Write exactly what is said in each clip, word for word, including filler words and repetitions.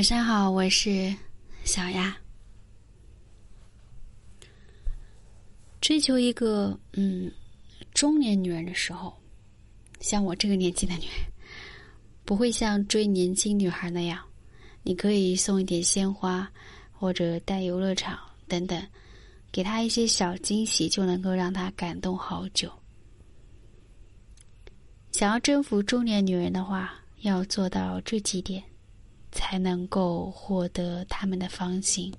晚上好，我是小丫。追求一个嗯中年女人的时候，像我这个年纪的女人，不会像追年轻女孩那样，你可以送一点鲜花，或者带游乐场等等，给她一些小惊喜，就能够让她感动好久。想要征服中年女人的话，要做到这几点，才能够获得她们的芳心。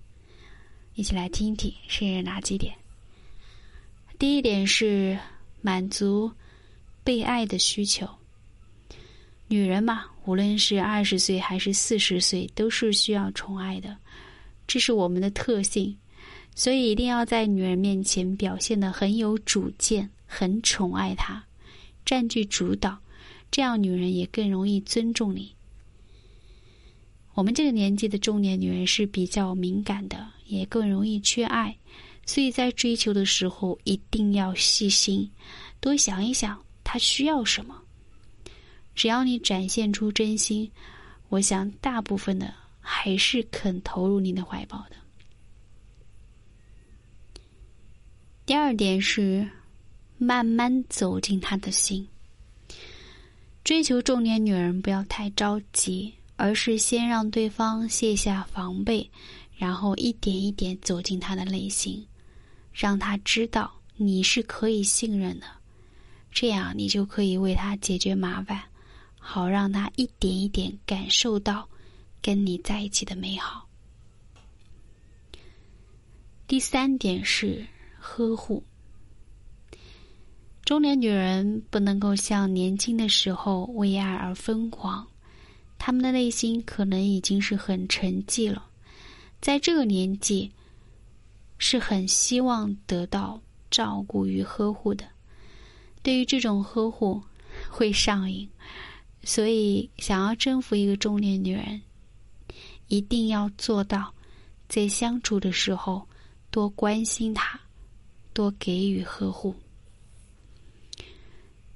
一起来听听是哪几点。第一点是满足被爱的需求。女人嘛，无论是二十岁还是四十岁，都是需要宠爱的，这是我们的特性。所以一定要在女人面前表现得很有主见，很宠爱她，占据主导，这样女人也更容易尊重你。我们这个年纪的中年女人是比较敏感的，也更容易缺爱，所以在追求的时候一定要细心，多想一想她需要什么。只要你展现出真心，我想大部分的还是肯投入你的怀抱的。第二点是慢慢走进她的心。追求中年女人不要太着急，而是先让对方卸下防备，然后一点一点走进她的内心，让她知道你是可以信任的，这样你就可以为她解决麻烦，好让她一点一点感受到跟你在一起的美好。第三点是呵护。中年女人不能够像年轻的时候为爱而疯狂，她们的内心可能已经是很沉寂了，在这个年纪是很希望得到照顾与呵护的，对于这种呵护会上瘾。所以想要征服一个中年女人，一定要做到在相处的时候多关心她，多给予呵护。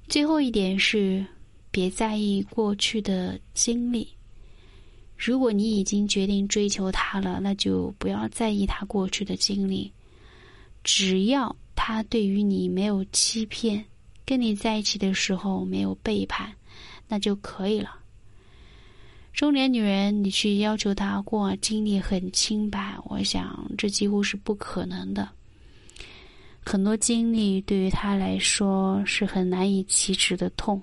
最后一点是别在意过去的经历。如果你已经决定追求他了，那就不要在意他过去的经历，只要他对于你没有欺骗，跟你在一起的时候没有背叛，那就可以了。中年女人你去要求她过往经历很清白，我想这几乎是不可能的。很多经历对于他来说是很难以启齿的痛，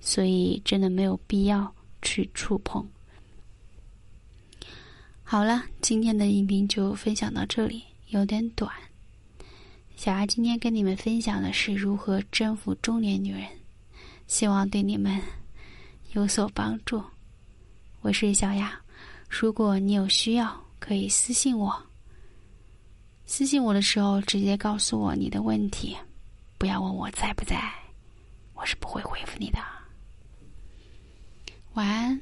所以真的没有必要去触碰。好了，今天的音频就分享到这里，有点短。小丫今天跟你们分享的是如何征服中年女人，希望对你们有所帮助。我是小丫，如果你有需要可以私信我。私信我的时候直接告诉我你的问题，不要问我在不在，我是不会回复你的。晚安。